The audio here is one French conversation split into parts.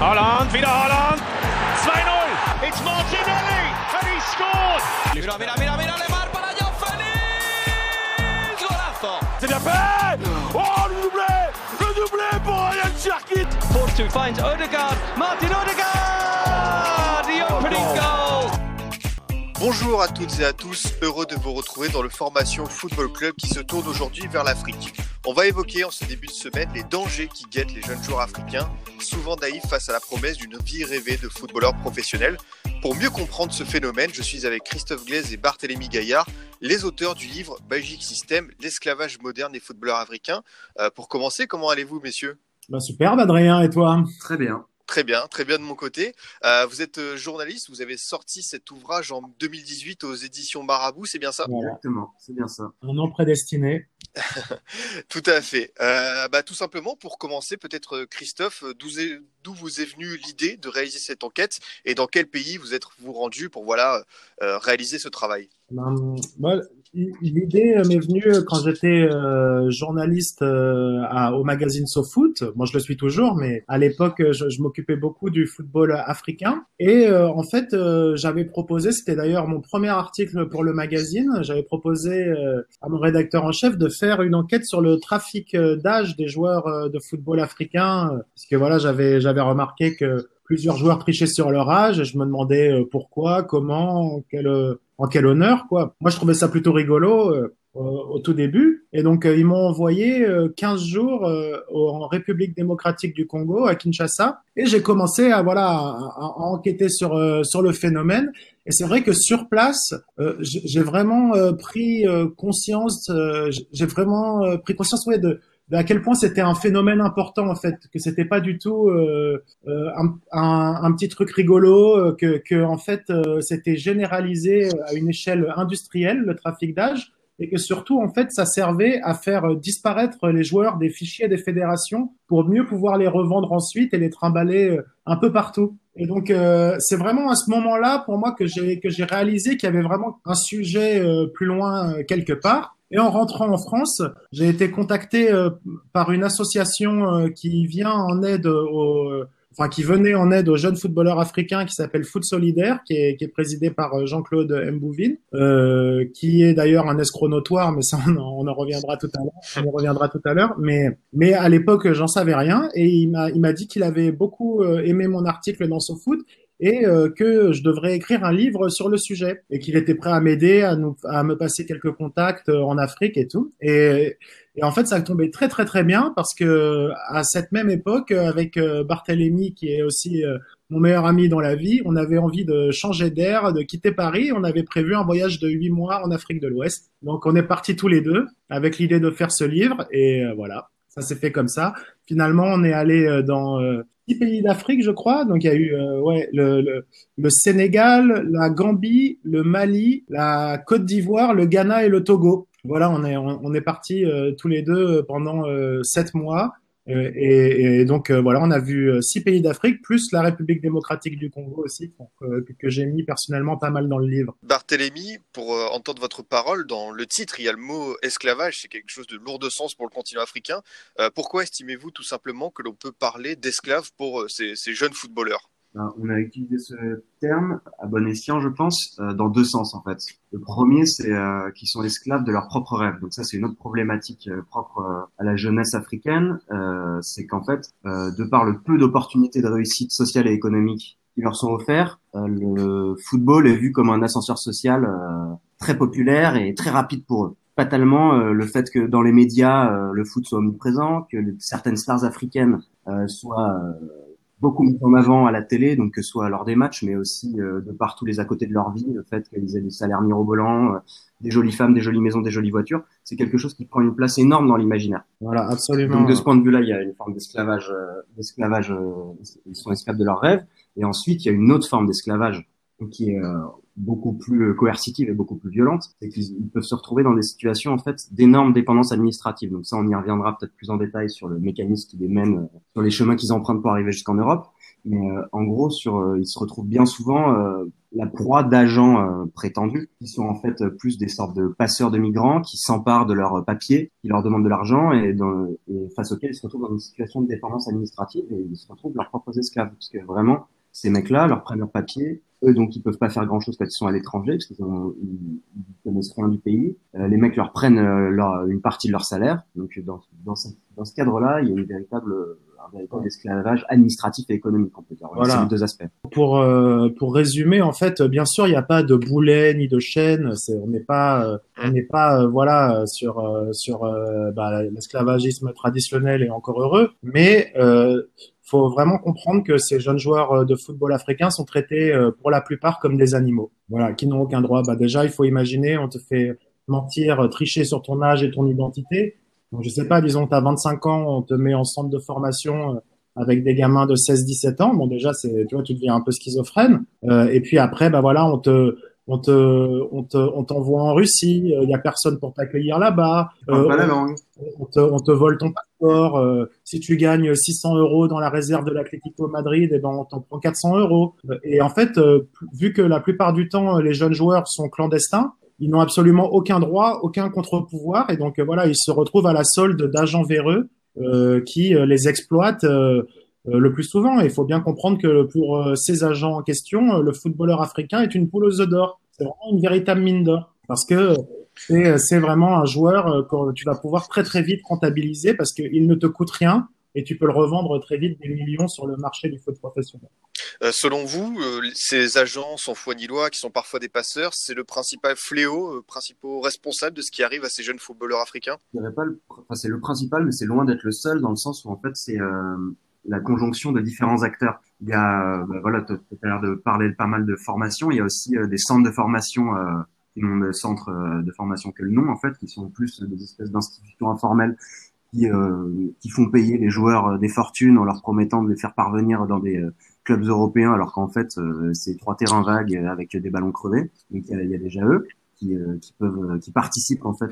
Haaland, wieder Haaland, 2-0. It's Martinelli and he scored. Mira, mira, mira, mira Lemar para Joao Felix. Golazo. C'est bien fait. Oh, le doublé pour Riyad Mahrez. Forced to find Odegaard, Martin Odegaard, the opening goal. Bonjour à toutes et à tous, heureux de vous retrouver dans le Formation Football Club qui se tourne aujourd'hui vers l'Afrique. On va évoquer en ce début de semaine les dangers qui guettent les jeunes joueurs africains, souvent naïfs face à la promesse d'une vie rêvée de footballeur professionnel. Pour mieux comprendre ce phénomène, je suis avec Christophe Glaze et Barthélémy Gaillard, les auteurs du livre « Magic System, l'esclavage moderne des footballeurs africains ». Pour commencer, comment allez-vous messieurs ? Superbe Adrien, et toi ? Très bien. Très bien de mon côté. Vous êtes journaliste, vous avez sorti cet ouvrage en 2018 aux éditions Marabout, c'est bien ça ? Voilà. Exactement, c'est bien ça. Un nom prédestiné. Tout à fait. Tout simplement, pour commencer, peut-être Christophe, d'où vous est venue l'idée de réaliser cette enquête et dans quel pays vous êtes-vous rendu pour réaliser ce travail ? L'idée m'est venue quand j'étais journaliste au magazine So Foot. Moi, je le suis toujours, mais à l'époque, je m'occupais beaucoup du football africain. Et j'avais proposé, c'était d'ailleurs mon premier article pour le magazine, j'avais proposé à mon rédacteur en chef de faire une enquête sur le trafic d'âge des joueurs de football africain. Parce que j'avais remarqué que plusieurs joueurs trichaient sur leur âge et je me demandais pourquoi, comment, en quel honneur, quoi. Moi, je trouvais ça plutôt rigolo au tout début. Et donc, ils m'ont envoyé 15 jours en République démocratique du Congo, à Kinshasa. Et j'ai commencé à enquêter sur le phénomène. Et c'est vrai que sur place, j'ai vraiment pris conscience à quel point c'était un phénomène important en fait, que c'était pas du tout un petit truc rigolo, que c'était généralisé à une échelle industrielle le trafic d'âge et que surtout en fait ça servait à faire disparaître les joueurs des fichiers des fédérations pour mieux pouvoir les revendre ensuite et les trimballer un peu partout. Et donc c'est vraiment à ce moment-là pour moi que j'ai réalisé qu'il y avait vraiment un sujet plus loin quelque part. Et en rentrant en France, j'ai été contacté par une association qui venait en aide aux jeunes footballeurs africains qui s'appelle Foot Solidaire, qui est présidée par Jean-Claude Mbvoumin, qui est d'ailleurs un escroc notoire, mais ça on en reviendra tout à l'heure. Mais à l'époque j'en savais rien et il m'a dit qu'il avait beaucoup aimé mon article dans So Foot et que je devrais écrire un livre sur le sujet et qu'il était prêt à m'aider, à me passer quelques contacts en Afrique et tout. Et en fait, ça tombait très très très bien parce que à cette même époque, avec Barthélémy qui est aussi mon meilleur ami dans la vie, on avait envie de changer d'air, de quitter Paris. On avait prévu un voyage de 8 mois en Afrique de l'Ouest. Donc on est partis tous les deux avec l'idée de faire ce livre et voilà. Ça s'est fait comme ça. Finalement, on est allé dans 10 pays d'Afrique, je crois. Donc, il y a eu le Sénégal, la Gambie, le Mali, la Côte d'Ivoire, le Ghana et le Togo. Voilà, on est partis tous les deux pendant 7 mois. Et donc, on a vu 6 pays d'Afrique, plus la République démocratique du Congo aussi, que j'ai mis personnellement pas mal dans le livre. Barthélémy, pour entendre votre parole, dans le titre, il y a le mot « esclavage », c'est quelque chose de lourd de sens pour le continent africain. Pourquoi estimez-vous tout simplement que l'on peut parler d'esclaves pour ces jeunes footballeurs ? On a utilisé ce terme à bon escient, je pense, dans deux sens en fait. Le premier, c'est qu'ils sont esclaves de leurs propres rêves. Donc ça, c'est une autre problématique propre à la jeunesse africaine. C'est qu'en fait, de par le peu d'opportunités de réussite sociale et économique qui leur sont offerts, le football est vu comme un ascenseur social très populaire et très rapide pour eux. Fatalement, le fait que dans les médias, le foot soit omniprésent, que certaines stars africaines soient beaucoup mis en avant à la télé, donc que ce soit lors des matchs, mais aussi de par tous les à côté de leur vie, le fait qu'ils aient des salaires mirobolants, des jolies femmes, des jolies maisons, des jolies voitures, c'est quelque chose qui prend une place énorme dans l'imaginaire. Voilà, absolument. Donc de ce point de vue-là, il y a une forme d'esclavage, ils sont esclaves de leurs rêves, et ensuite il y a une autre forme d'esclavage qui est beaucoup plus coercitive et beaucoup plus violente, c'est qu'ils peuvent se retrouver dans des situations en fait d'énormes dépendances administratives. Donc ça, on y reviendra peut-être plus en détail sur le mécanisme qui les mène, sur les chemins qu'ils empruntent pour arriver jusqu'en Europe. Mais en gros, ils se retrouvent bien souvent la proie d'agents prétendus, qui sont en fait plus des sortes de passeurs de migrants qui s'emparent de leurs papiers, qui leur demandent de l'argent et face auxquels ils se retrouvent dans une situation de dépendance administrative et ils se retrouvent leurs propres esclaves. Parce que vraiment, ces mecs-là leur prennent leurs papiers, eux donc ils peuvent pas faire grand-chose quand ils sont à l'étranger parce qu'ils connaissent rien du pays. Les mecs leur prennent une partie de leur salaire. Donc dans ce cadre-là, il y a une véritable esclavage administratif et économique, on peut dire. Voilà. C'est les deux aspects. Pour résumer, en fait, bien sûr, il n'y a pas de boulet ni de chaîne. On n'est pas sur l'esclavagisme traditionnel et encore heureux, mais faut vraiment comprendre que ces jeunes joueurs de football africains sont traités pour la plupart comme des animaux. Voilà, qui n'ont aucun droit. Bah déjà, il faut imaginer, on te fait mentir, tricher sur ton âge et ton identité. Donc, je sais pas, disons, t'as 25 ans, on te met en centre de formation avec des gamins de 16-17 ans. Bon, déjà, tu deviens un peu schizophrène. Et puis après, on t'envoie en Russie. Il y a personne pour t'accueillir là-bas. Pas la langue. On te vole ton passeport. Si tu gagnes 600 € dans la réserve de l'Atlético Madrid, eh ben, on t'en prend 400 €. Et en fait, vu que la plupart du temps, les jeunes joueurs sont clandestins, ils n'ont absolument aucun droit, aucun contre-pouvoir, et donc ils se retrouvent à la solde d'agents véreux qui les exploitent le plus souvent. Et il faut bien comprendre que pour ces agents en question, le footballeur africain est une poule aux œufs d'or. C'est vraiment une véritable mine d'or, parce que c'est vraiment un joueur que tu vas pouvoir très très vite rentabiliser, parce qu'il ne te coûte rien et tu peux le revendre très vite des millions sur le marché du foot professionnel. Selon vous, ces agents sans foi ni loi, qui sont parfois des passeurs, c'est le principal fléau, principal responsable de ce qui arrive à ces jeunes footballeurs africains ? Je dirais pas c'est le principal, mais c'est loin d'être le seul, dans le sens où en fait c'est la conjonction de différents acteurs. Il y a, tu as l'air de parler de pas mal de formations, il y a aussi des centres de formation qui n'ont de centre de formation que le nom, en fait, qui sont plus des espèces d'institutions informelles qui font payer les joueurs des fortunes en leur promettant de les faire parvenir dans des clubs européens, alors qu'en fait c'est 3 terrains vagues avec des ballons crevés. Donc il y a déjà eux qui participent en fait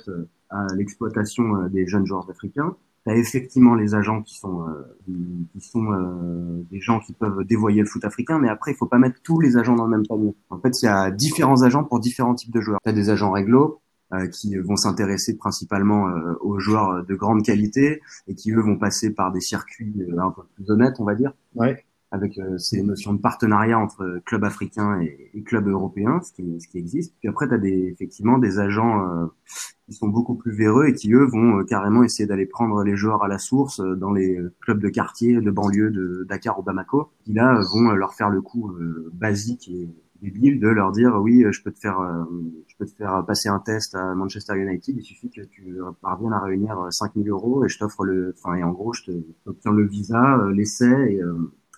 à l'exploitation des jeunes joueurs africains. T'as effectivement les agents qui sont des gens qui peuvent dévoyer le foot africain, mais après il faut pas mettre tous les agents dans le même panier. En fait, il y a différents agents pour différents types de joueurs. T'as des agents réglo qui vont s'intéresser principalement aux joueurs de grande qualité et qui, eux, vont passer par des circuits un peu plus honnêtes, on va dire, avec ces notions de partenariat entre clubs africains et clubs européens, ce qui existe. Puis après, tu as effectivement des agents qui sont beaucoup plus véreux et qui, eux, vont carrément essayer d'aller prendre les joueurs à la source dans les clubs de quartier, de banlieue, de Dakar ou Bamako, qui, là, vont leur faire le coup basique et débile de leur dire oui, je peux te faire passer un test à Manchester United, il suffit que tu parviennes à réunir 5 000 € et je t'offre et en gros, je t'obtiens le visa, l'essai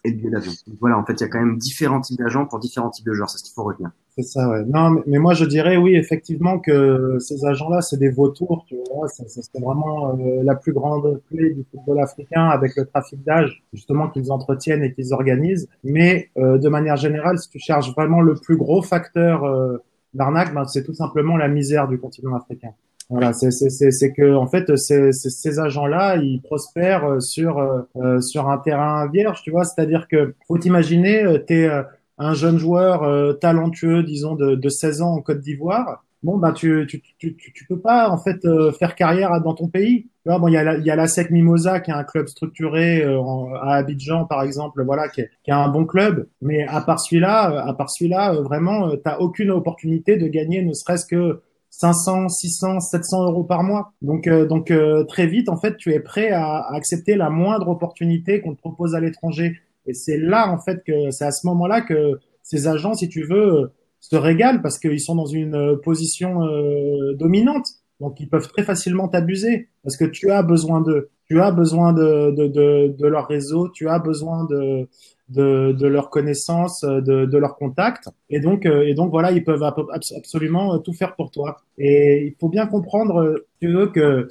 et le billet d'avion. Donc voilà, en fait, il y a quand même différents types d'agents pour différents types de joueurs, c'est ce qu'il faut retenir. C'est ça, ouais. Non, mais moi, je dirais, oui, effectivement, que ces agents-là, c'est des vautours, tu vois. C'est vraiment la plus grande plaie du football africain, avec le trafic d'âge, justement, qu'ils entretiennent et qu'ils organisent. Mais de manière générale, si tu cherches vraiment le plus gros facteur d'arnaque, c'est tout simplement la misère du continent africain. Voilà, c'est que en fait ces agents-là, ils prospèrent sur un terrain vierge, tu vois. C'est-à-dire que faut t'imaginer, t'es un jeune joueur talentueux, disons de 16 ans en Côte d'Ivoire. Bon, tu peux pas en fait faire carrière dans ton pays. Tu vois, bon, il y a l'ASEC Mimosas, qui est un club structuré à Abidjan, par exemple, voilà, qui est un bon club. Mais à part celui-là, vraiment, t'as aucune opportunité de gagner, ne serait-ce que 500, 600, 700 € par mois. Donc, très vite, en fait, tu es prêt à accepter la moindre opportunité qu'on te propose à l'étranger. Et c'est là, en fait, que c'est à ce moment-là que ces agents, si tu veux, se régalent, parce qu'ils sont dans une position dominante. Donc, ils peuvent très facilement t'abuser, parce que tu as besoin d'eux. Tu as besoin de leur réseau, tu as besoin de leurs connaissances, de leurs contacts. Et donc voilà, ils peuvent absolument tout faire pour toi. Et il faut bien comprendre, tu veux, que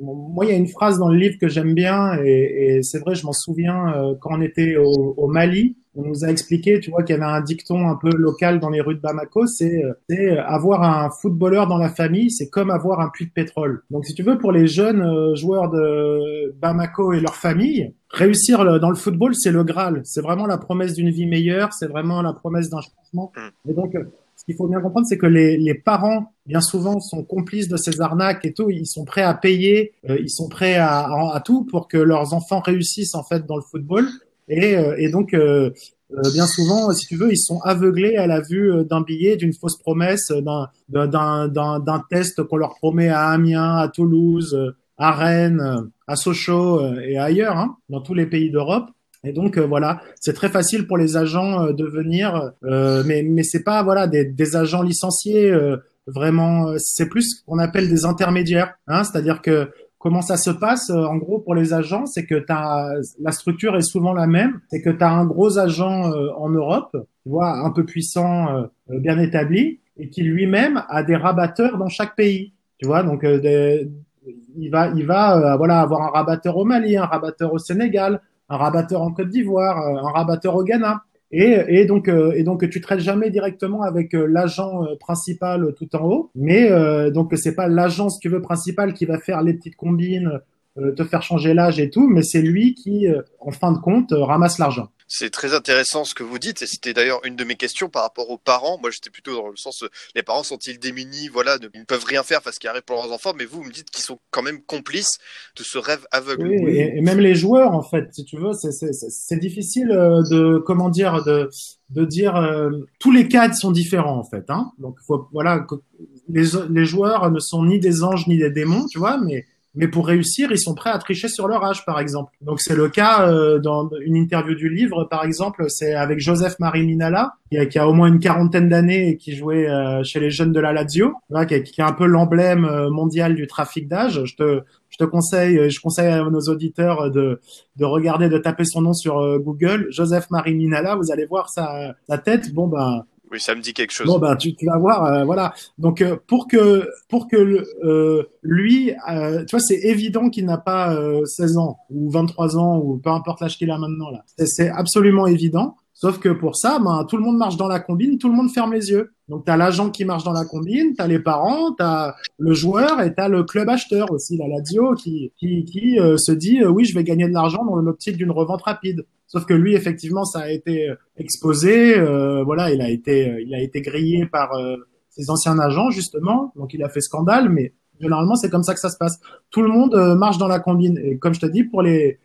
moi, il y a une phrase dans le livre que j'aime bien, et c'est vrai, je m'en souviens, quand on était au Mali, on nous a expliqué, tu vois, qu'il y avait un dicton un peu local dans les rues de Bamako, c'est avoir un footballeur dans la famille, c'est comme avoir un puits de pétrole. Donc, si tu veux, pour les jeunes joueurs de Bamako et leur famille, réussir dans le football, c'est le Graal. C'est vraiment la promesse d'une vie meilleure, c'est vraiment la promesse d'un franchement. Et donc, ce qu'il faut bien comprendre, c'est que les parents, bien souvent, sont complices de ces arnaques et tout. Ils sont prêts à payer, ils sont prêts à tout pour que leurs enfants réussissent, en fait, dans le football. Et donc, bien souvent, si tu veux, ils sont aveuglés à la vue d'un billet, d'une fausse promesse, d'un test qu'on leur promet à Amiens, à Toulouse, à Rennes, à Sochaux et ailleurs, hein, dans tous les pays d'Europe. Et donc voilà, c'est très facile pour les agents de venir, mais c'est pas voilà des agents licenciés vraiment. C'est plus ce qu'on appelle des intermédiaires, hein, c'est-à-dire que comment ça se passe en gros pour les agents, c'est que la structure est souvent la même, c'est que t'as un gros agent en Europe, tu vois, un peu puissant, bien établi, et qui lui-même a des rabatteurs dans chaque pays, tu vois, donc il va voilà avoir un rabatteur au Mali, un rabatteur au Sénégal, un rabatteur en Côte d'Ivoire, un rabatteur au Ghana. Et donc tu traites jamais directement avec l'agent principal tout en haut, mais donc c'est pas l'agent, si tu veux, principal qui va faire les petites combines, te faire changer l'âge et tout, mais c'est lui qui, en fin de compte, ramasse l'argent. C'est très intéressant ce que vous dites, et c'était d'ailleurs une de mes questions par rapport aux parents. Moi, j'étais plutôt dans le sens, les parents sont-ils démunis, voilà, ils ne peuvent rien faire face à ce qui arrive pour leurs enfants, mais vous me dites qu'ils sont quand même complices de ce rêve aveugle. Oui, et même les joueurs, en fait, si tu veux, c'est difficile de, comment dire, de dire, tous les cadres sont différents, en fait, hein. Donc, voilà, les joueurs ne sont ni des anges, ni des démons, tu vois, mais pour réussir, ils sont prêts à tricher sur leur âge, par exemple. Donc, c'est le cas dans une interview du livre, par exemple, c'est avec Joseph-Marie Minala, qui a au moins une quarantaine d'années et qui jouait chez les jeunes de la Lazio, voilà, qui est un peu l'emblème mondial du trafic d'âge. Je conseille à nos auditeurs de regarder, de taper son nom sur Google. Joseph-Marie Minala, vous allez voir sa tête. Bon, ben... Oui, ça me dit quelque chose. Bon, ben, tu vas voir, voilà. Donc, pour que lui, tu vois, c'est évident qu'il n'a pas 16 ans ou 23 ans ou peu importe l'âge qu'il a maintenant là. C'est absolument évident. Sauf que pour ça, ben, tout le monde marche dans la combine, tout le monde ferme les yeux. Donc, t'as l'agent qui marche dans la combine, t'as les parents, t'as le joueur et t'as le club acheteur aussi, la Lazio, qui se dit, oui, je vais gagner de l'argent dans l'optique d'une revente rapide. Sauf que lui, effectivement, ça a été exposé. Voilà, il a été grillé par ses anciens agents, justement. Donc, il a fait scandale. Mais généralement, c'est comme ça que ça se passe. Tout le monde marche dans la combine. Et comme je te dis, pour les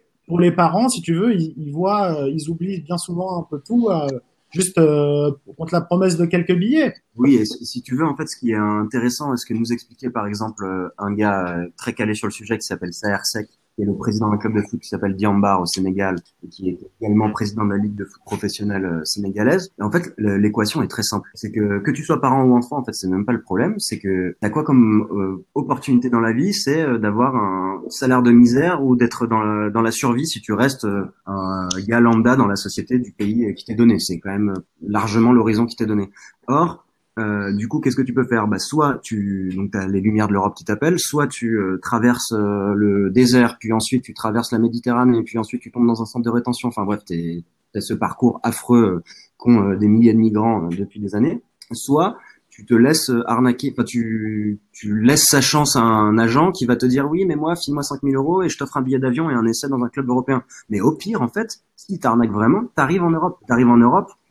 parents, si tu veux, ils oublient bien souvent un peu tout, juste contre la promesse de quelques billets. Oui, et si tu veux, en fait, ce qui est intéressant, ce que nous expliquait par exemple un gars très calé sur le sujet qui s'appelle ASEC, qui est le président d'un club de foot qui s'appelle Diambar au Sénégal et qui est également président de la Ligue de foot professionnelle sénégalaise. Et en fait, l'équation est très simple. C'est que tu sois parent ou enfant, en fait, c'est même pas le problème. C'est que t'as quoi comme opportunité dans la vie, c'est d'avoir un salaire de misère ou d'être dans la survie si tu restes un gars lambda dans la société du pays qui t'est donné. C'est quand même largement l'horizon qui t'est donné. Or, du coup, qu'est-ce que tu peux faire? Bah, soit donc t'as les lumières de l'Europe qui t'appellent, soit tu traverses le désert, puis ensuite tu traverses la Méditerranée, puis ensuite tu tombes dans un centre de rétention. Enfin bref, t'as ce parcours affreux qu'ont des milliers de migrants depuis des années. Soit tu te laisses arnaquer, enfin tu laisses sa chance à un agent qui va te dire oui, mais moi file-moi 5 000 € et je t'offre un billet d'avion et un essai dans un club européen. Mais au pire, en fait, si t'arnaques vraiment, t'arrives en Europe,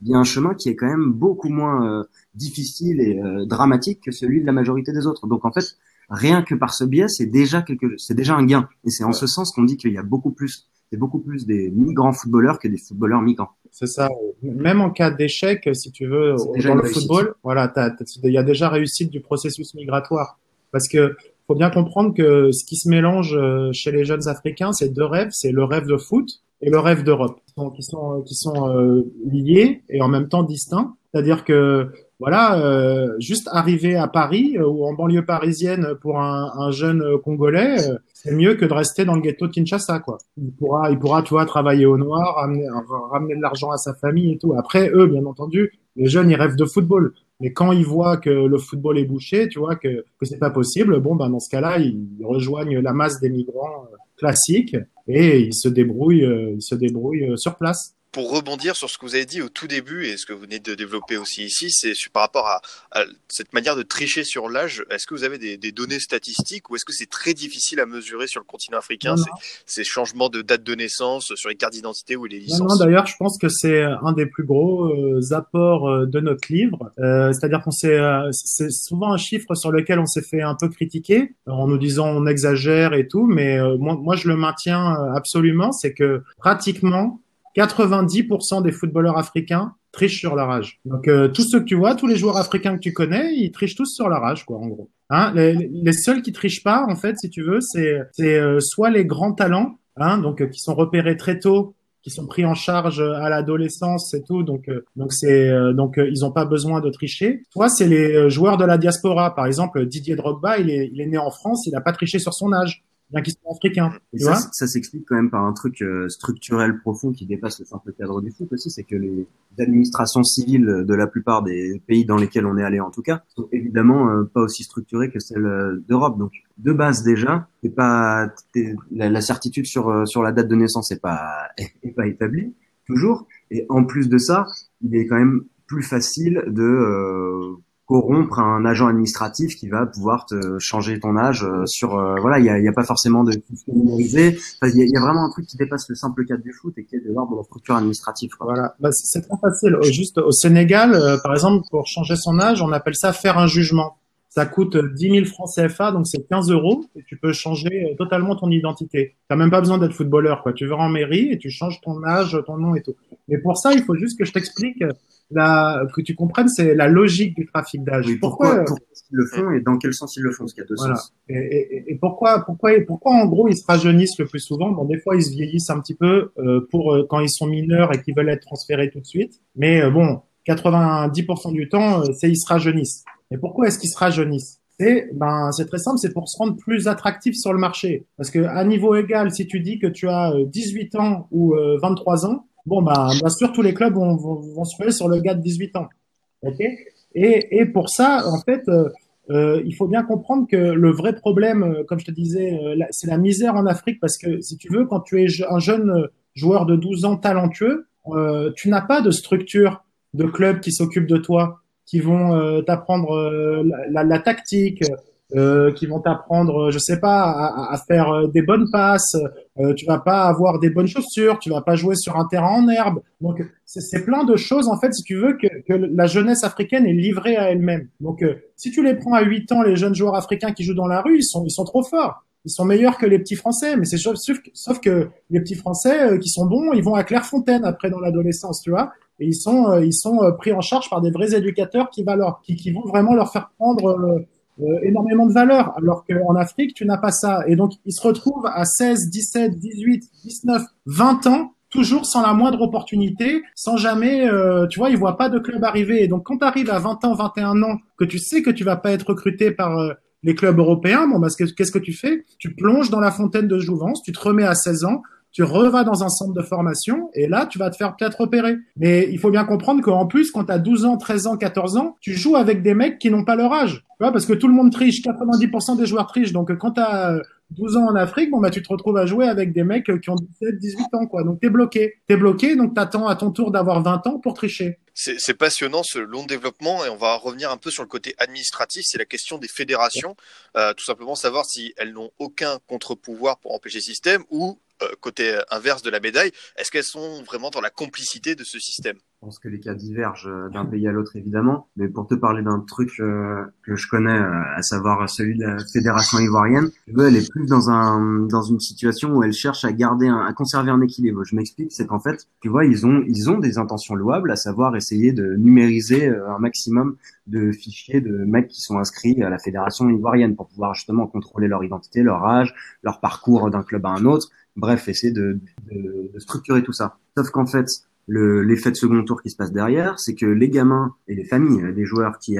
il y a un chemin qui est quand même beaucoup moins difficile et dramatique que celui de la majorité des autres. Donc en fait, rien que par ce biais, c'est déjà un gain. Et c'est en ce sens qu'on dit qu'il y a beaucoup plus des migrants footballeurs que des footballeurs migrants. C'est ça. Même en cas d'échec, si tu veux, dans le football, voilà, il y a déjà réussite du processus migratoire. Parce que faut bien comprendre que ce qui se mélange chez les jeunes Africains, c'est deux rêves. C'est le rêve de foot et le rêve d'Europe, qui sont liés et en même temps distincts. C'est-à-dire que voilà, juste arriver à Paris ou en banlieue parisienne pour un jeune Congolais, c'est mieux que de rester dans le ghetto de Kinshasa, quoi. Il pourra, tu vois, travailler au noir, ramener de l'argent à sa famille et tout. Après, eux, bien entendu, les jeunes, ils rêvent de football. Mais quand ils voient que le football est bouché, tu vois, que c'est pas possible, bon, ben, dans ce cas-là, ils rejoignent la masse des migrants classiques et ils se débrouillent sur place. pour rebondir sur ce que vous avez dit au tout début et ce que vous venez de développer aussi ici, c'est par rapport à cette manière de tricher sur l'âge. Est-ce que vous avez des données statistiques ou est-ce que c'est très difficile à mesurer sur le continent africain, ces changements de date de naissance sur les cartes d'identité ou les licences? Non, d'ailleurs, je pense que c'est un des plus gros apports de notre livre. C'est-à-dire qu'on c'est souvent un chiffre sur lequel on s'est fait un peu critiquer en nous disant on exagère et tout, mais moi je le maintiens absolument, c'est que pratiquement 90% des footballeurs africains trichent sur leur âge. Donc tous ceux que tu vois, tous les joueurs africains que tu connais, ils trichent tous sur leur âge, quoi, en gros. Hein, les seuls qui trichent pas, en fait, si tu veux, c'est soit les grands talents, hein, donc qui sont repérés très tôt, qui sont pris en charge à l'adolescence et tout, donc ils ont pas besoin de tricher. Soit c'est les joueurs de la diaspora, par exemple Didier Drogba, il est né en France, il a pas triché sur son âge. Bien qu'ils soient africains. Ça s'explique quand même par un truc structurel profond qui dépasse le simple cadre du foot aussi, c'est que les administrations civiles de la plupart des pays dans lesquels on est allé en tout cas sont évidemment pas aussi structurées que celles d'Europe. Donc de base déjà, la certitude sur la date de naissance est pas établie toujours. Et en plus de ça, il est quand même plus facile de corrompre un agent administratif qui va pouvoir te changer ton âge il y a pas forcément de familiarisé, il y a vraiment un truc qui dépasse le simple cadre du foot et qui est de l'ordre de la structure administrative, quoi. Voilà, c'est trop facile. Juste au Sénégal, par exemple, pour changer son âge, on appelle ça faire un jugement. Ça coûte 10 000 francs CFA, donc c'est 15 euros, et tu peux changer totalement ton identité. T'as même pas besoin d'être footballeur, quoi. Tu vas en mairie et tu changes ton âge, ton nom et tout. Mais pour ça, il faut juste que je t'explique, que tu comprennes, c'est la logique du trafic d'âge. Oui, pourquoi ils le font et dans quel sens ils le font, ce qu'il y a de sens. Et pourquoi en gros ils se rajeunissent le plus souvent. Bon, des fois ils se vieillissent un petit peu pour quand ils sont mineurs et qu'ils veulent être transférés tout de suite. Mais 90% du temps, ils se rajeunissent. Et pourquoi est-ce qu'ils se rajeunissent? C'est très simple, c'est pour se rendre plus attractif sur le marché. Parce que à niveau égal, si tu dis que tu as 18 ans ou 23 ans, bien sûr, tous les clubs vont se ruer sur le gars de 18 ans. Okay, et pour ça, en fait, il faut bien comprendre que le vrai problème, comme je te disais, c'est la misère en Afrique, parce que, si tu veux, quand tu es un jeune joueur de 12 ans talentueux, tu n'as pas de structure de club qui s'occupe de toi, qui vont t'apprendre la tactique, qui vont t'apprendre, je sais pas, à faire des bonnes passes. Tu vas pas avoir des bonnes chaussures, tu vas pas jouer sur un terrain en herbe. Donc c'est plein de choses, en fait, si tu veux, que la jeunesse africaine est livrée à elle-même. Donc si tu les prends à 8 ans, les jeunes joueurs africains qui jouent dans la rue, ils sont trop forts. Ils sont meilleurs que les petits Français, mais c'est sauf que les petits Français qui sont bons, ils vont à Clairefontaine après dans l'adolescence, tu vois. Et ils sont pris en charge par des vrais éducateurs qui vont vraiment leur faire prendre énormément de valeur, alors qu'en Afrique, tu n'as pas ça. Et donc, ils se retrouvent à 16, 17, 18, 19, 20 ans, toujours sans la moindre opportunité, sans jamais, tu vois, ils voient pas de club arriver. Et donc, quand tu arrives à 20 ans, 21 ans, que tu sais que tu vas pas être recruté par les clubs européens, qu'est-ce que tu fais? Tu plonges dans la fontaine de jouvence, tu te remets à 16 ans, tu revas dans un centre de formation et là, tu vas te faire peut-être repérer. Mais il faut bien comprendre qu'en plus, quand tu as 12 ans, 13 ans, 14 ans, tu joues avec des mecs qui n'ont pas leur âge. Tu vois, parce que tout le monde triche, 90% des joueurs trichent. Donc, quand tu as 12 ans en Afrique, tu te retrouves à jouer avec des mecs qui ont 17, 18 ans, quoi. Donc, t'es bloqué, donc t'attends à ton tour d'avoir 20 ans pour tricher. C'est passionnant, ce long développement, et on va revenir un peu sur le côté administratif. C'est la question des fédérations, tout simplement savoir si elles n'ont aucun contre-pouvoir pour empêcher le système ou côté inverse de la médaille, est-ce qu'elles sont vraiment dans la complicité de ce système? Je pense que les cas divergent d'un pays à l'autre, évidemment, mais pour te parler d'un truc que je connais, à savoir celui de la fédération ivoirienne, elle est plus dans une situation où elle cherche à conserver un équilibre. Je m'explique, c'est qu'en fait, tu vois, ils ont des intentions louables, à savoir essayer de numériser un maximum de fichiers de mecs qui sont inscrits à la fédération ivoirienne pour pouvoir justement contrôler leur identité, leur âge, leur parcours d'un club à un autre. Bref, essayer de structurer tout ça. Sauf qu'en fait, l'effet de second tour qui se passe derrière, c'est que les gamins et les familles des joueurs qui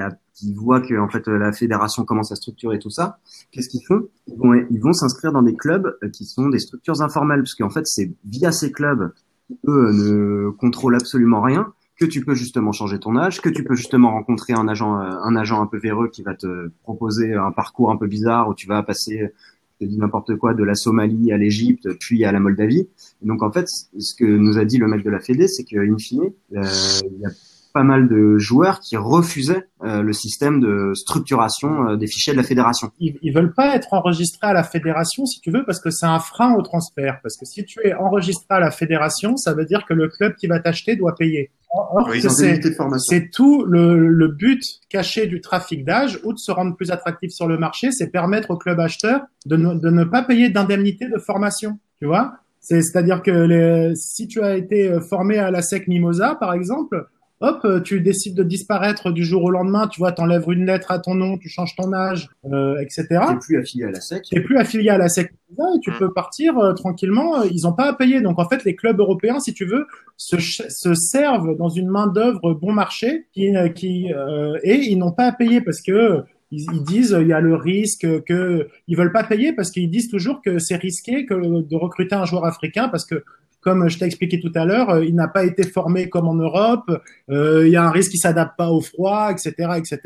voient que en fait la fédération commence à structurer tout ça, qu'est-ce qu'ils font? Ils vont s'inscrire dans des clubs qui sont des structures informelles, parce qu'en fait c'est via ces clubs qui eux ne contrôlent absolument rien que tu peux justement changer ton âge, que tu peux justement rencontrer un agent un peu véreux qui va te proposer un parcours un peu bizarre où tu vas passer je te dis n'importe quoi, de la Somalie à l'Égypte, puis à la Moldavie. Et donc, en fait, ce que nous a dit le mec de la Fédé, c'est qu'in fine, il y a pas mal de joueurs qui refusaient le système de structuration des fichiers de la fédération. Ils veulent pas être enregistrés à la fédération, si tu veux, parce que c'est un frein au transfert. Parce que si tu es enregistré à la fédération, ça veut dire que le club qui va t'acheter doit payer. Or, oui, c'est tout le but caché du trafic d'âge ou de se rendre plus attractif sur le marché, c'est permettre au club acheteur de ne pas payer d'indemnité de formation, tu vois. C'est-à-dire que si tu as été formé à l'ASEC Mimosas, par exemple, hop, tu décides de disparaître du jour au lendemain, tu vois, t'enlèves une lettre à ton nom, tu changes ton âge, etc. T'es plus affilié à l'ASEC. Et tu peux partir tranquillement, ils ont pas à payer. Donc, en fait, les clubs européens, si tu veux, se servent dans une main d'œuvre bon marché et ils n'ont pas à payer parce que ils disent, il y a le risque que, ils veulent pas payer parce qu'ils disent toujours que c'est risqué de recruter un joueur africain parce que, comme je t'ai expliqué tout à l'heure, il n'a pas été formé comme en Europe, il y a un risque qu'il s'adapte pas au froid, etc., etc.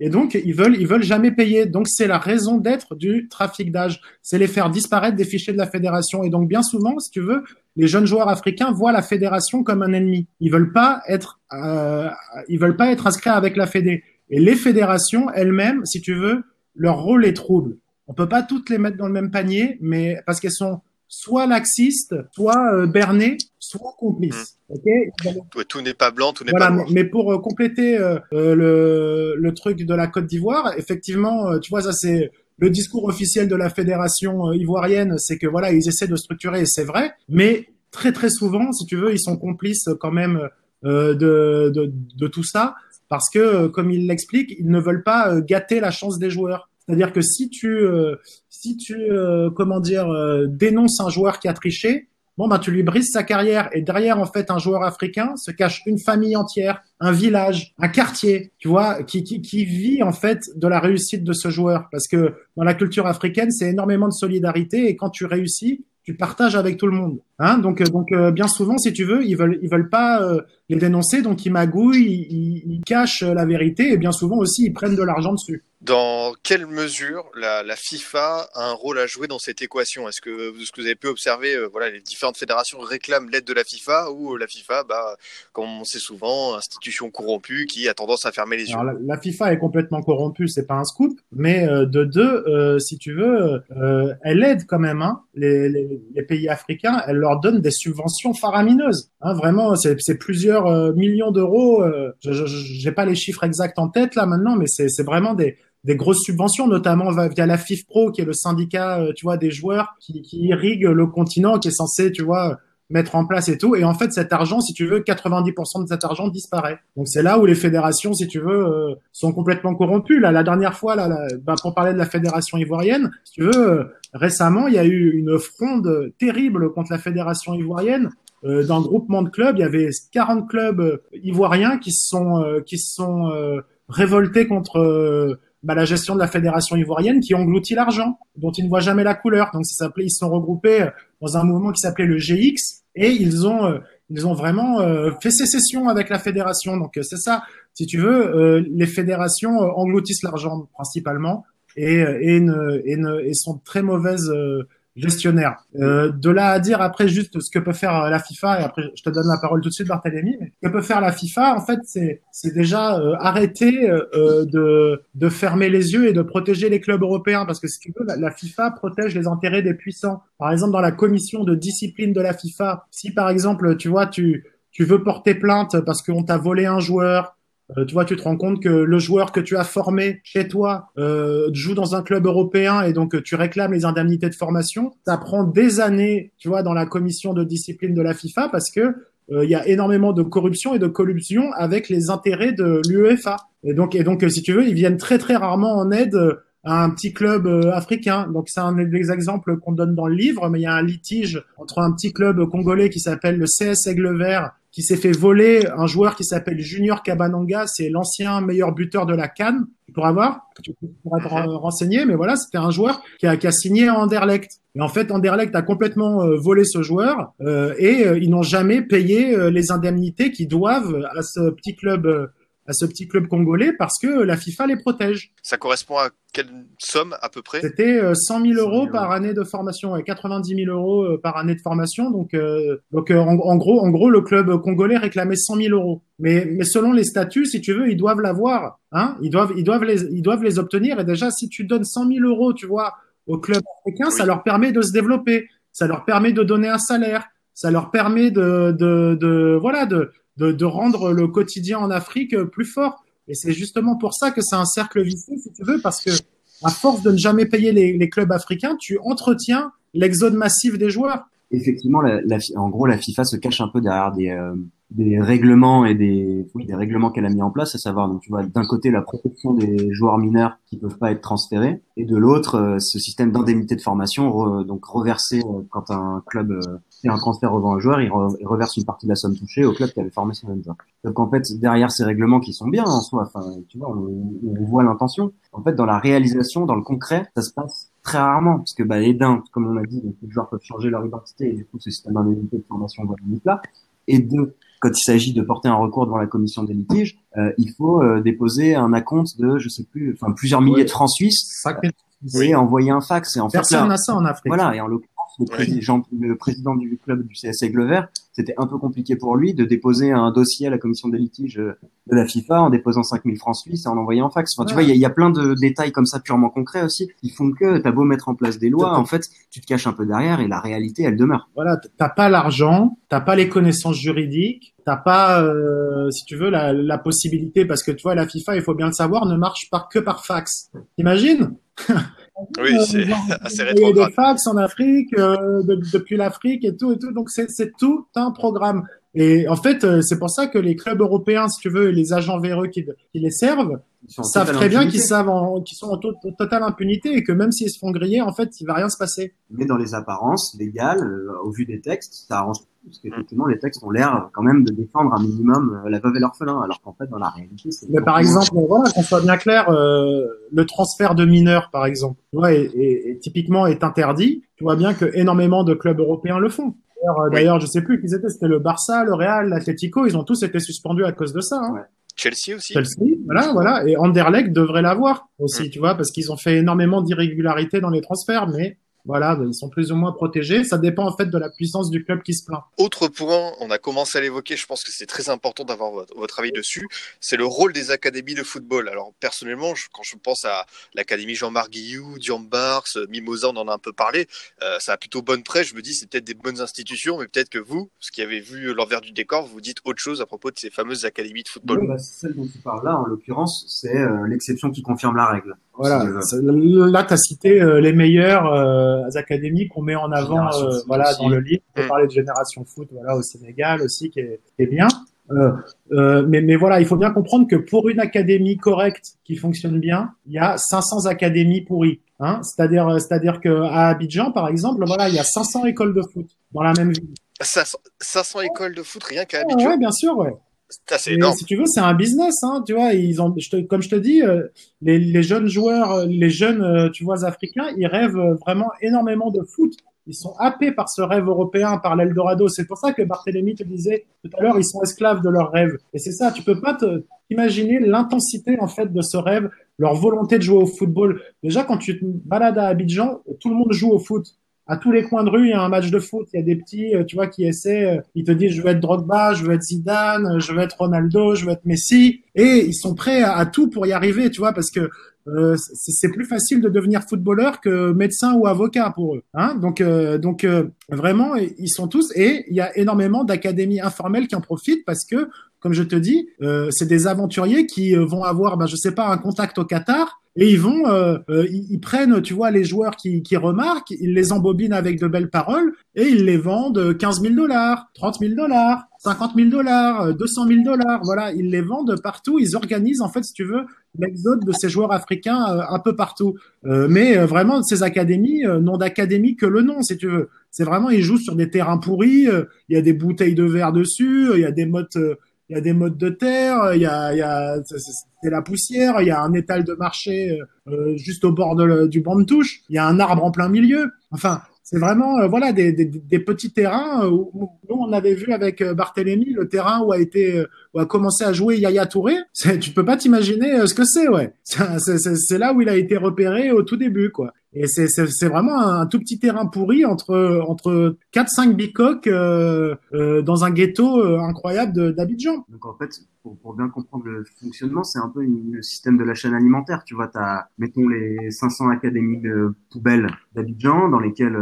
Et donc, ils veulent jamais payer. Donc, c'est la raison d'être du trafic d'âge. C'est les faire disparaître des fichiers de la fédération. Et donc, bien souvent, si tu veux, les jeunes joueurs africains voient la fédération comme un ennemi. Ils veulent pas être inscrits avec la fédé. Et les fédérations elles-mêmes, si tu veux, leur rôle est trouble. On peut pas toutes les mettre dans le même panier, mais parce qu'elles sont soit laxiste, soit berné, soit complice. Okay, tout n'est pas blanc, tout n'est pas noir. Mais pour compléter le truc de la Côte d'Ivoire, effectivement, tu vois, ça c'est le discours officiel de la fédération ivoirienne, c'est que voilà, ils essaient de structurer, et c'est vrai, mais très très souvent, si tu veux, ils sont complices quand même de tout ça, parce que, comme ils l'expliquent, ils ne veulent pas gâter la chance des joueurs. C'est-à-dire que si tu dénonces un joueur qui a triché, bon ben tu lui brises sa carrière et derrière en fait un joueur africain se cache une famille entière, un village, un quartier, tu vois, qui vit en fait de la réussite de ce joueur parce que dans la culture africaine, c'est énormément de solidarité et quand tu réussis, tu partages avec tout le monde, hein. Donc, bien souvent, si tu veux, ils veulent pas les dénoncer, donc ils magouillent, ils cachent la vérité, et bien souvent aussi, ils prennent de l'argent dessus. Dans quelle mesure la FIFA a un rôle à jouer dans cette équation ? Est-ce que vous avez pu observer, les différentes fédérations réclament l'aide de la FIFA ou la FIFA, comme on sait souvent, institution corrompue qui a tendance à fermer les yeux. Alors, la FIFA est complètement corrompue, c'est pas un scoop, mais de deux, si tu veux, elle aide quand même hein, les pays africains, elle leur donne des subventions faramineuses, hein, vraiment, c'est plusieurs millions d'euros. J'ai pas les chiffres exacts en tête là maintenant, mais c'est vraiment des grosses subventions, notamment via la FIFPro, qui est le syndicat, tu vois, des joueurs qui irrigue le continent, qui est censé, tu vois, mettre en place et tout. Et en fait, cet argent, si tu veux, 90% de cet argent disparaît. Donc, c'est là où les fédérations, si tu veux, sont complètement corrompues. Là, la dernière fois, pour parler de la fédération ivoirienne, si tu veux, récemment, il y a eu une fronde terrible contre la fédération ivoirienne. Dans le groupement de clubs, il y avait 40 clubs ivoiriens qui se sont révoltés contre la gestion de la fédération ivoirienne qui engloutit l'argent, dont ils ne voient jamais la couleur. Donc ils se sont regroupés dans un mouvement qui s'appelait le GX et ils ont vraiment fait sécession avec la fédération. Donc c'est ça, si tu veux, les fédérations engloutissent l'argent principalement et sont très mauvaises gestionnaire. De là à dire après juste ce que peut faire la FIFA et après je te donne la parole tout de suite Barthélémy, mais ce que peut faire la FIFA en fait c'est déjà arrêter de fermer les yeux et de protéger les clubs européens parce que si tu veux la FIFA protège les intérêts des puissants. Par exemple dans la commission de discipline de la FIFA, si par exemple tu vois tu veux porter plainte parce qu'on t'a volé un joueur, tu vois, tu te rends compte que le joueur que tu as formé chez toi joue dans un club européen et donc tu réclames les indemnités de formation. Ça prend des années, tu vois, dans la commission de discipline de la FIFA parce que il y a énormément de corruption et de collusion avec les intérêts de l'UEFA. Et donc, si tu veux, ils viennent très très rarement en aide à un petit club africain. Donc c'est un des exemples qu'on donne dans le livre, mais il y a un litige entre un petit club congolais qui s'appelle le CS Aigle Vert qui s'est fait voler un joueur qui s'appelle Junior Kabananga, c'est l'ancien meilleur buteur de la CAN, tu pourras te renseigner, mais voilà, c'était un joueur qui a signé à Anderlecht. Et en fait, Anderlecht a complètement volé ce joueur et ils n'ont jamais payé les indemnités qu'ils doivent à ce petit club à ce petit club congolais parce que la FIFA les protège. Ça correspond à quelle somme à peu près ? C'était 100 000 euros par année de formation et 90 000 euros par année de formation. Donc en gros, le club congolais réclamait 100 000 euros. Mais selon les statuts, si tu veux, ils doivent l'avoir. Hein ? Ils doivent les obtenir. Et déjà, si tu donnes 100 000 euros, tu vois, au club africain, oui, ça leur permet de se développer. Ça leur permet de donner un salaire. Ça leur permet de rendre le quotidien en Afrique plus fort. Et c'est justement pour ça que c'est un cercle vicieux, si tu veux, parce que à force de ne jamais payer les clubs africains, tu entretiens l'exode massif des joueurs. Effectivement, en gros, la FIFA se cache un peu derrière des règlements et des règlements qu'elle a mis en place, à savoir, donc, tu vois, d'un côté, la protection des joueurs mineurs qui peuvent pas être transférés, et de l'autre, ce système d'indemnité de formation, reversé quand un club fait un transfert revend un joueur, il reverse une partie de la somme touchée au club qui avait formé ce même joueur. Donc, en fait, derrière ces règlements qui sont bien, en soi, enfin, tu vois, on voit l'intention. En fait, dans la réalisation, dans le concret, ça se passe très rarement, parce que, comme on l'a dit, les joueurs peuvent changer leur identité, et du coup, ce système d'indemnité de formation va limite là. Et deux, quand il s'agit de porter un recours devant la commission des litiges, il faut déposer un acompte de, plusieurs milliers de francs suisses et envoyer un fax. Et en personne n'a ça en Afrique. Voilà, et en l'occurrence, le président du club du CS Aigle Vert, c'était un peu compliqué pour lui de déposer un dossier à la commission des litiges de la FIFA en déposant 5 000 francs suisses et en envoyant un fax. Enfin, tu vois, il y a plein de détails comme ça purement concrets aussi qui font que t'as beau mettre en place des lois, en fait, tu te caches un peu derrière et la réalité, elle demeure. Voilà, t'as pas l'argent, t'as pas les connaissances juridiques, t'as pas, si tu veux, la possibilité, parce que tu vois, la FIFA, il faut bien le savoir, ne marche que par fax. T'imagines? Oui, c'est assez rétrograde. Il y a des fax en Afrique, depuis l'Afrique et tout. Donc c'est tout un programme. Et en fait, c'est pour ça que les clubs européens, si tu veux, et les agents véreux qui les servent, savent très bien qu'ils sont en totale impunité et que même s'ils se font griller, en fait, il va rien se passer. Mais dans les apparences légales, au vu des textes, ça arrange tout, parce qu'effectivement, les textes ont l'air quand même de défendre un minimum la veuve et l'orphelin, alors qu'en fait, dans la réalité, c'est... Mais par exemple, voilà, qu'on soit bien clair, le transfert de mineurs, par exemple, tu vois, typiquement est interdit. Tu vois bien que énormément de clubs européens le font. D'ailleurs, je sais plus qui c'était le Barça, le Real, l'Atlético, ils ont tous été suspendus à cause de ça. Hein. Ouais. Chelsea aussi. Chelsea, voilà. Et Anderlecht devrait l'avoir aussi, tu vois, parce qu'ils ont fait énormément d'irrégularités dans les transferts, mais... Voilà, ils sont plus ou moins protégés. Ça dépend en fait de la puissance du club qui se plaint. Autre point, on a commencé à l'évoquer, je pense que c'est très important d'avoir votre avis dessus, c'est le rôle des académies de football. Alors personnellement, quand je pense à l'académie Jean-Marc Guilloux, Diambars, Mimosa, on en a un peu parlé, ça a plutôt bonne presse, je me dis c'est peut-être des bonnes institutions, mais peut-être que vous, ce qui avez vu l'envers du décor, vous dites autre chose à propos de ces fameuses académies de football. Oui, celle dont tu parles là, en l'occurrence, c'est l'exception qui confirme la règle. Voilà, là tu as cité les meilleures académies qu'on met en avant dans le livre. On peut parler de Génération Foot au Sénégal aussi qui est bien. Mais voilà, il faut bien comprendre que pour une académie correcte qui fonctionne bien, il y a 500 académies pourries. Hein, c'est-à-dire que à Abidjan par exemple, voilà, il y a 500 écoles de foot dans la même ville. 500 écoles de foot rien qu'à Abidjan. Ouais, bien sûr, ouais. C'est énorme. Si tu veux, c'est un business, hein, tu vois. Comme je te dis, les jeunes joueurs, tu vois, africains, ils rêvent vraiment énormément de foot. Ils sont happés par ce rêve européen, par l'Eldorado. C'est pour ça que Barthélémy te disait tout à l'heure, ils sont esclaves de leur rêve. Et c'est ça, tu peux pas t'imaginer l'intensité, en fait, de ce rêve, leur volonté de jouer au football. Déjà, quand tu te balades à Abidjan, tout le monde joue au foot. À tous les coins de rue, il y a un match de foot. Il y a des petits, tu vois, qui essaient. Ils te disent, je veux être Drogba, je veux être Zidane, je veux être Ronaldo, je veux être Messi. Et ils sont prêts à tout pour y arriver, tu vois, parce que c'est plus facile de devenir footballeur que médecin ou avocat pour eux. Hein, donc vraiment, ils sont tous. Et il y a énormément d'académies informelles qui en profitent parce que, comme je te dis, c'est des aventuriers qui vont avoir, un contact au Qatar. Et ils vont, ils prennent, tu vois, les joueurs qui remarquent, ils les embobinent avec de belles paroles et ils les vendent $15 000, $30 000, $50 000, $200 000. Voilà, ils les vendent partout. Ils organisent, en fait, si tu veux, l'exode de ces joueurs africains un peu partout. Mais vraiment, ces académies n'ont d'académie que le nom, si tu veux. C'est vraiment, ils jouent sur des terrains pourris. Il y a des bouteilles de verre dessus. Il y a des mottes. Il y a des modes de terre, c'est la poussière, il y a un étal de marché juste au bord du banc de touche, il y a un arbre en plein milieu. Enfin, C'est vraiment voilà des petits terrains où nous on avait vu avec Barthélémy le terrain où a commencé à jouer Yaya Touré. Tu peux pas t'imaginer ce que c'est, ouais. C'est là où il a été repéré au tout début, quoi. Et c'est vraiment un tout petit terrain pourri entre 4-5 bicoques dans un ghetto incroyable d'Abidjan. Donc en fait, pour bien comprendre le fonctionnement, c'est un peu le système de la chaîne alimentaire. Tu vois, t'as, mettons, les 500 académies de poubelles d'Abidjan dans lesquelles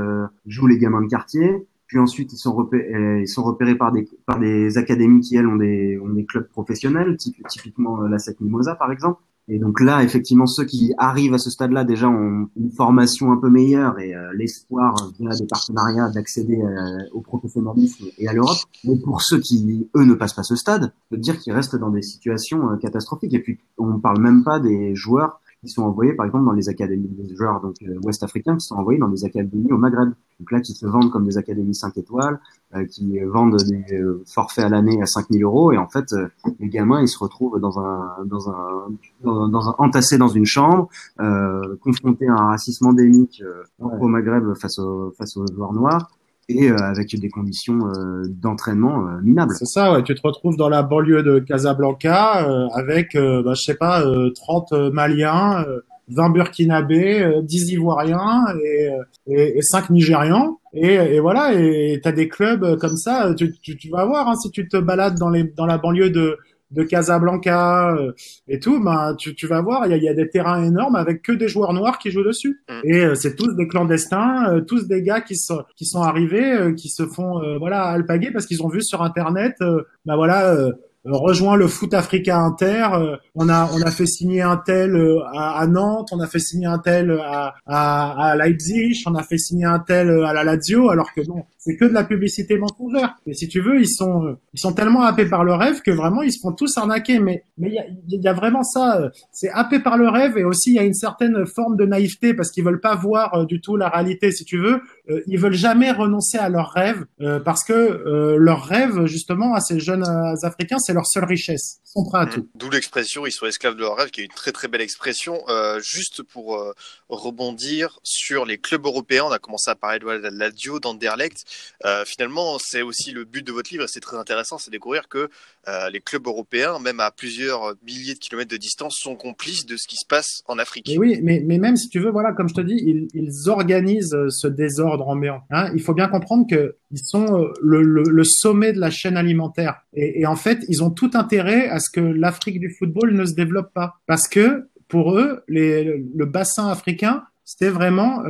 jouent les gamins de quartier. Puis ensuite, ils sont repérés par des académies qui, elles, ont des clubs professionnels, typiquement l'ASEC Mimosas, par exemple. Et donc là, effectivement, ceux qui arrivent à ce stade-là déjà ont une formation un peu meilleure et l'espoir via des partenariats d'accéder au professionnalisme et à l'Europe. Mais pour ceux qui, eux, ne passent pas ce stade, je veux dire qu'ils restent dans des situations catastrophiques. Et puis, on parle même pas des joueurs qui sont envoyés, par exemple, dans les académies des joueurs donc ouest-africains qui sont envoyés dans des académies au Maghreb. Donc là, qui se vendent comme des académies 5 étoiles, qui vendent des forfaits à l'année à 5 000 €. Et en fait, les gamins, ils se retrouvent entassés dans une chambre, confrontés à un racisme endémique au Maghreb face aux joueurs noirs. Et avec des conditions d'entraînement minables. C'est ça, ouais. Tu te retrouves dans la banlieue de Casablanca avec, je sais pas, 30 Maliens, 20 Burkinabés, 10 Ivoiriens et 5 Nigérians. Et voilà, et t'as des clubs comme ça. Tu vas voir, hein, si tu te balades dans la banlieue de Casablanca et tout, tu vas voir, il y a des terrains énormes avec que des joueurs noirs qui jouent dessus. Et c'est tous des clandestins, tous des gars qui sont arrivés, qui se font alpaguer parce qu'ils ont vu sur internet rejoins le Foot Africa Inter, on a fait signer un tel à Nantes, on a fait signer un tel à Leipzig, on a fait signer un tel à la Lazio, alors que non, c'est que de la publicité mensongère. Et si tu veux, ils sont tellement happés par le rêve que vraiment ils se font tous arnaquer, mais il y a vraiment ça, c'est happé par le rêve, et aussi il y a une certaine forme de naïveté parce qu'ils veulent pas voir du tout la réalité, si tu veux. Ils veulent jamais renoncer à leur rêve parce que leur rêve, justement, à ces jeunes Africains, c'est leur seule richesse. Ils sont prêts à tout. D'où l'expression « ils sont esclaves de leur rêve » qui est une très très belle expression. Juste pour rebondir sur les clubs européens, on a commencé à parler de la Lazio, d'Anderlecht. Finalement, c'est aussi le but de votre livre et c'est très intéressant, c'est découvrir que les clubs européens, même à plusieurs milliers de kilomètres de distance, sont complices de ce qui se passe en Afrique. Mais oui, mais même si tu veux, voilà, comme je te dis, ils organisent ce désordre ambiant. Hein, il faut bien comprendre qu'ils sont le sommet de la chaîne alimentaire. Et en fait, ils ont tout intérêt à ce que l'Afrique du football ne se développe pas. Parce que, pour eux, le bassin africain, c'était vraiment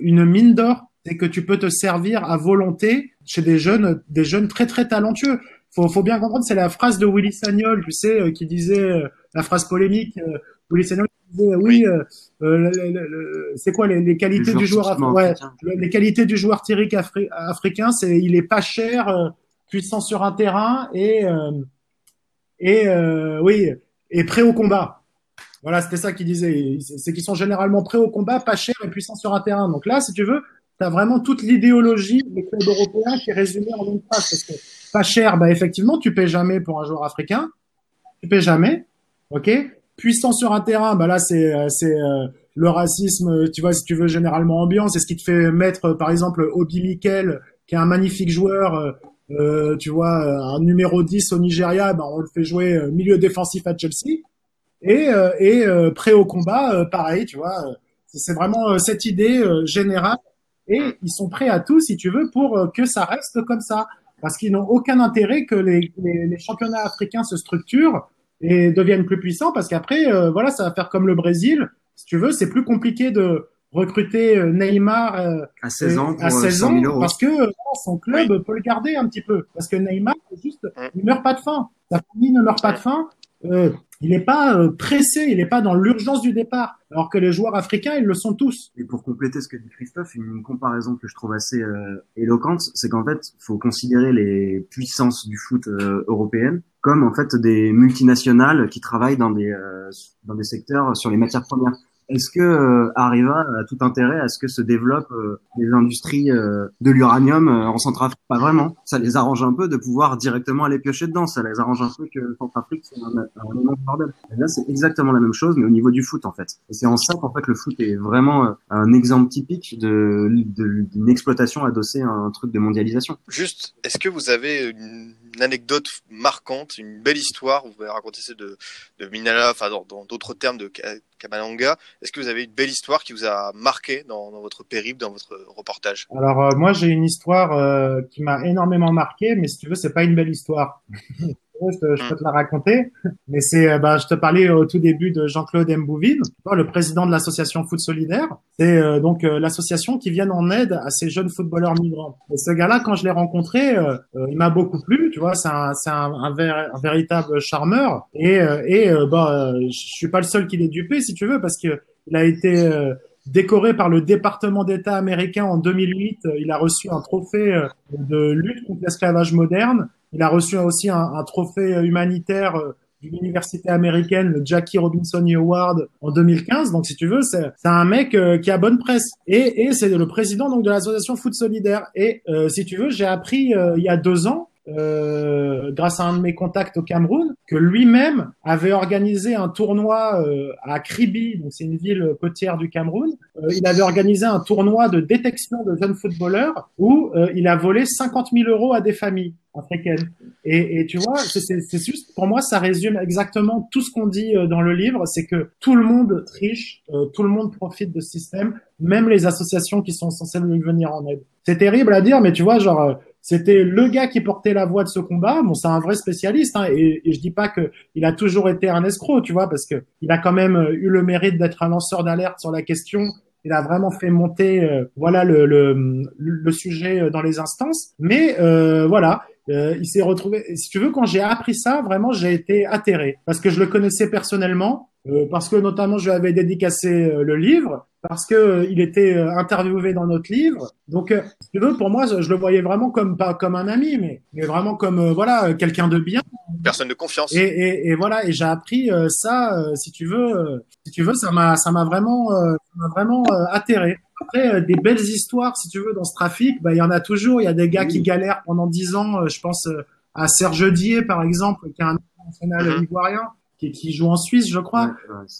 une mine d'or. C'est que tu peux te servir à volonté chez des jeunes très, très talentueux. Faut bien comprendre, c'est la phrase de Willy Sagnol, tu sais, qui disait, la phrase polémique, Willy Sagnol qui disait, oui, c'est quoi les qualités du joueur africain ? Ouais, les qualités du joueur typique africain, c'est il est pas cher, puissant sur un terrain et prêt au combat. Voilà, c'était ça qu'il disait. C'est qu'ils sont généralement prêts au combat, pas cher et puissant sur un terrain. Donc là, si tu veux, t'as vraiment toute l'idéologie des clubs européens qui est résumée en une phrase. Parce que pas cher, effectivement, tu payes jamais pour un joueur africain. Tu payes jamais. OK? Puissant sur un terrain, là, c'est le racisme, tu vois, si tu veux, généralement ambiant. C'est ce qui te fait mettre, par exemple, Obi Mikel, qui est un magnifique joueur, tu vois, un numéro 10 au Nigeria, on le fait jouer milieu défensif à Chelsea. Et prêt au combat, pareil, tu vois. C'est vraiment cette idée générale. Et ils sont prêts à tout, si tu veux, pour que ça reste comme ça. Parce qu'ils n'ont aucun intérêt que les championnats africains se structurent et deviennent plus puissants. Parce qu'après, ça va faire comme le Brésil. Si tu veux, c'est plus compliqué de recruter Neymar à 16 ans, à 16 ans parce que son club peut le garder un petit peu. Parce que Neymar, il meurt pas de faim. Sa famille ne meurt pas de faim. Il n'est pas pressé, il n'est pas dans l'urgence du départ, alors que les joueurs africains, ils le sont tous. Et pour compléter ce que dit Christophe, une comparaison que je trouve assez éloquente, c'est qu'en fait, il faut considérer les puissances du foot européenne comme en fait des multinationales qui travaillent dans des secteurs sur les matières premières. Est-ce que Areva a tout intérêt à ce que se développent les industries de l'uranium en Centrafrique? Pas vraiment. Ça les arrange un peu de pouvoir directement aller piocher dedans. Ça les arrange un peu que Centrafrique c'est un énorme bordel. Et là, c'est exactement la même chose, mais au niveau du foot en fait. Et c'est en ça qu'en fait le foot est vraiment un exemple typique d'une exploitation adossée à un truc de mondialisation. Juste, est-ce que vous avez une anecdote marquante, une belle histoire, vous pouvez raconter ça de Minala, enfin dans d'autres termes de Kamalanga, est-ce que vous avez une belle histoire qui vous a marqué dans votre périple, dans votre reportage? Alors moi j'ai une histoire qui m'a énormément marqué, mais si tu veux c'est pas une belle histoire. Je peux te la raconter, mais c'est, je te parlais au tout début de Jean-Claude Mbvoumin, le président de l'association Foot Solidaire. C'est donc l'association qui vient en aide à ces jeunes footballeurs migrants. Et ce gars-là, quand je l'ai rencontré, il m'a beaucoup plu, tu vois, c'est un véritable charmeur. Et je suis pas le seul qui l'ait dupé, si tu veux, parce que il a été décoré par le département d'État américain en 2008. Il a reçu un trophée de lutte contre l'esclavage moderne. Il a reçu aussi un trophée humanitaire d'une université américaine, le Jackie Robinson Award en 2015. Donc, si tu veux, c'est un mec qui a bonne presse. Et c'est le président donc de l'association Foot Solidaire. Et si tu veux, j'ai appris il y a 2 ans, grâce à un de mes contacts au Cameroun, que lui-même avait organisé un tournoi à Kribi, donc c'est une ville côtière du Cameroun. Il avait organisé un tournoi de détection de jeunes footballeurs où il a volé 50 000 € à des familles africaines. Et tu vois, c'est juste, pour moi, ça résume exactement tout ce qu'on dit dans le livre, c'est que tout le monde triche, tout le monde profite de ce système, même les associations qui sont censées lui venir en aide. C'est terrible à dire, mais tu vois, genre... C'était le gars qui portait la voix de ce combat. Bon, c'est un vrai spécialiste, hein, et je dis pas que il a toujours été un escroc, tu vois, parce que il a quand même eu le mérite d'être un lanceur d'alerte sur la question. Il a vraiment fait monter, le sujet dans les instances. Mais il s'est retrouvé. Si tu veux, quand j'ai appris ça, vraiment, j'ai été atterré parce que je le connaissais personnellement, parce que notamment, je lui avais dédicacé le livre. Parce que il était interviewé dans notre livre. Donc, si tu veux, pour moi, je le voyais vraiment comme pas comme un ami, mais vraiment comme quelqu'un de bien, personne de confiance. Et voilà. Et j'ai appris ça. Si tu veux, ça m'a vraiment atterré. Après, des belles histoires, si tu veux, dans ce trafic, il y en a toujours. Il y a des gars qui galèrent pendant 10 ans. Je pense à Serge Dié, par exemple, qui est un national ivoirien. Qui joue en Suisse, je crois,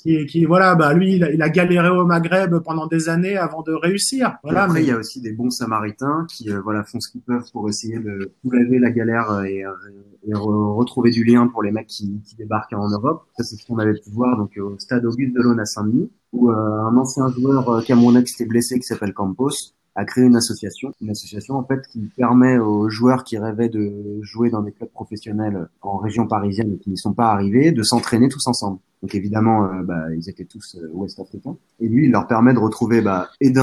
lui, il a galéré au Maghreb pendant des années avant de réussir. Voilà. Après, il y a aussi des bons Samaritains qui, font ce qu'ils peuvent pour essayer de soulever la galère et retrouver du lien pour les mecs qui débarquent en Europe. Ça, c'est ce qu'on avait pu voir donc au stade Auguste Delon à Saint-Denis, où un ancien joueur camerounais qui s'était blessé, qui s'appelle Campos, a créé une association en fait qui permet aux joueurs qui rêvaient de jouer dans des clubs professionnels en région parisienne et qui n'y sont pas arrivés de s'entraîner tous ensemble. Donc évidemment, ils étaient tous ouest-africains. Et lui, il leur permet de retrouver, de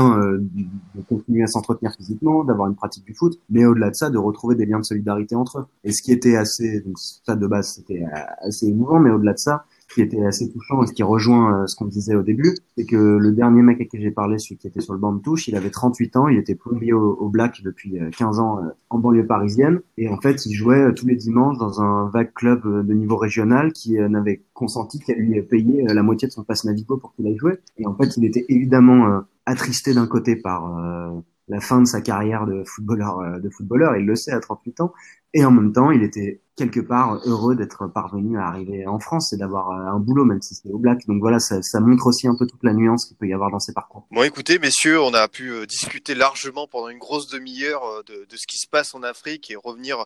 continuer à s'entretenir physiquement, d'avoir une pratique du foot, mais au-delà de ça, de retrouver des liens de solidarité entre eux. Et ce qui était c'était assez émouvant, mais au-delà de ça, qui était assez touchant et ce qui rejoint ce qu'on disait au début, c'est que le dernier mec à qui j'ai parlé, celui qui était sur le banc de touche, il avait 38 ans, il était plombier au Black depuis 15 ans en banlieue parisienne et en fait il jouait tous les dimanches dans un vague club de niveau régional qui n'avait consenti qu'à lui payer la moitié de son passe Navigo pour qu'il aille jouer et en fait il était évidemment attristé d'un côté par la fin de sa carrière de footballeur, il le sait à 38 ans et en même temps il était quelque part heureux d'être parvenu à arriver en France et d'avoir un boulot, même si c'est au Black. Donc voilà, ça montre aussi un peu toute la nuance qu'il peut y avoir dans ces parcours. Bon, écoutez, messieurs, on a pu discuter largement pendant une grosse demi-heure de ce qui se passe en Afrique et revenir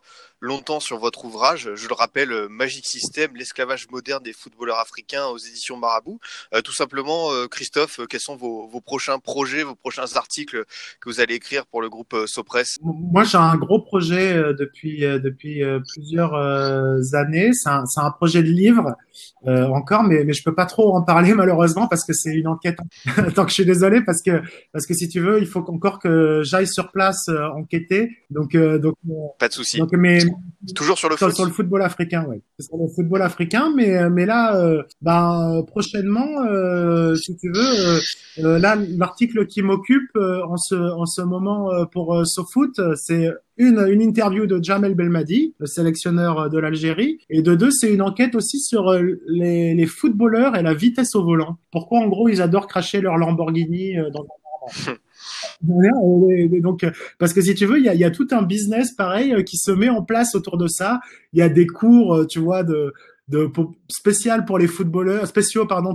longtemps sur votre ouvrage. Je le rappelle, Magic System, l'esclavage moderne des footballeurs africains aux éditions Marabout. Tout simplement, Christophe, quels sont vos prochains projets, vos prochains articles que vous allez écrire pour le groupe SoPress? Moi, j'ai un gros projet depuis plusieurs années, c'est un projet de livre encore, mais je peux pas trop en parler malheureusement parce que c'est une enquête. Tant que je suis désolé parce que si tu veux, il faut encore que j'aille sur place enquêter. Donc pas de souci. Donc mais Toujours sur le foot. Sur le football africain, ouais. Sur le football africain, mais là, prochainement, si tu veux, là, l'article qui m'occupe en ce moment pour So Foot, c'est une interview de Djamel Belmadi, le sélectionneur de l'Algérie, et de deux, c'est une enquête aussi sur les footballeurs et la vitesse au volant. Pourquoi, en gros, ils adorent cracher leur Lamborghini dans le donc, parce que si tu veux, il y a tout un business pareil qui se met en place autour de ça. Il y a des cours, tu vois, spécial pour les footballeurs,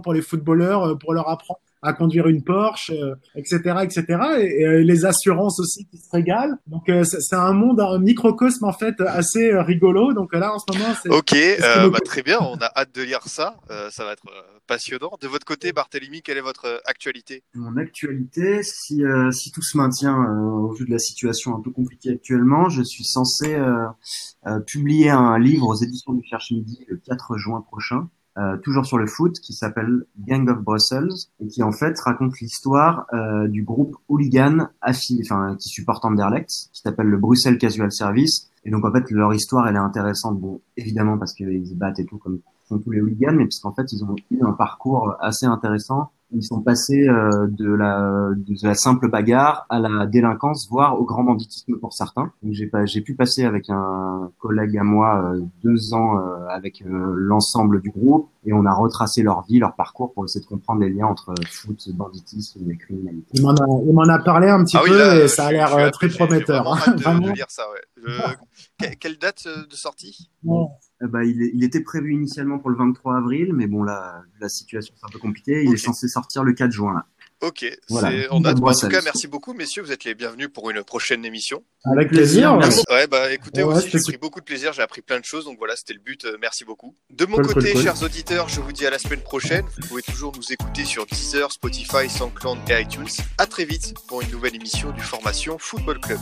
pour les footballeurs, pour leur apprendre à conduire une Porsche, etc., etc. Et les assurances aussi qui se régalent. Donc, c'est un monde, un microcosme en fait assez rigolo. Donc là, en ce moment, c'est… Ok, très bien. On a hâte de lire ça. Ça va être passionnant. De votre côté, Barthélémy, quelle est votre actualité ? Mon actualité, si tout se maintient au vu de la situation un peu compliquée actuellement, je suis censé publier un livre aux éditions du Cherche Midi le 4 juin prochain. Toujours sur le foot, qui s'appelle Gang of Brussels et qui en fait raconte l'histoire du groupe hooligan qui supporte Anderlecht, qui s'appelle le Bruxelles Casual Service. Et donc en fait leur histoire elle est intéressante, bon évidemment parce qu'ils se battent et tout comme font tous les hooligans, mais parce qu'en fait ils ont eu un parcours assez intéressant. Ils sont passés de la simple bagarre à la délinquance, voire au grand banditisme pour certains. Donc j'ai pu passer avec un collègue à moi 2 ans avec l'ensemble du groupe et on a retracé leur vie, leur parcours pour essayer de comprendre les liens entre foot, banditisme et criminalité. Il m'en a parlé un petit peu et ça a l'air très prometteur. J'ai vraiment hâte de lire ça, ouais. Quelle date de sortie ? Bon. Il était prévu initialement pour le 23 avril, mais bon, là, la situation c'est un peu compliquée. Il est censé sortir le 4 juin. Là. Ok, voilà. En tout cas, merci beaucoup, messieurs. Vous êtes les bienvenus pour une prochaine émission. Avec plaisir. Merci. Ouais, écoutez, j'ai pris beaucoup de plaisir, j'ai appris plein de choses, donc voilà, c'était le but. Merci beaucoup. De mon côté, chers auditeurs, je vous dis à la semaine prochaine. Vous pouvez toujours nous écouter sur Deezer, Spotify, SoundCloud et iTunes. À très vite pour une nouvelle émission du Formation Football Club.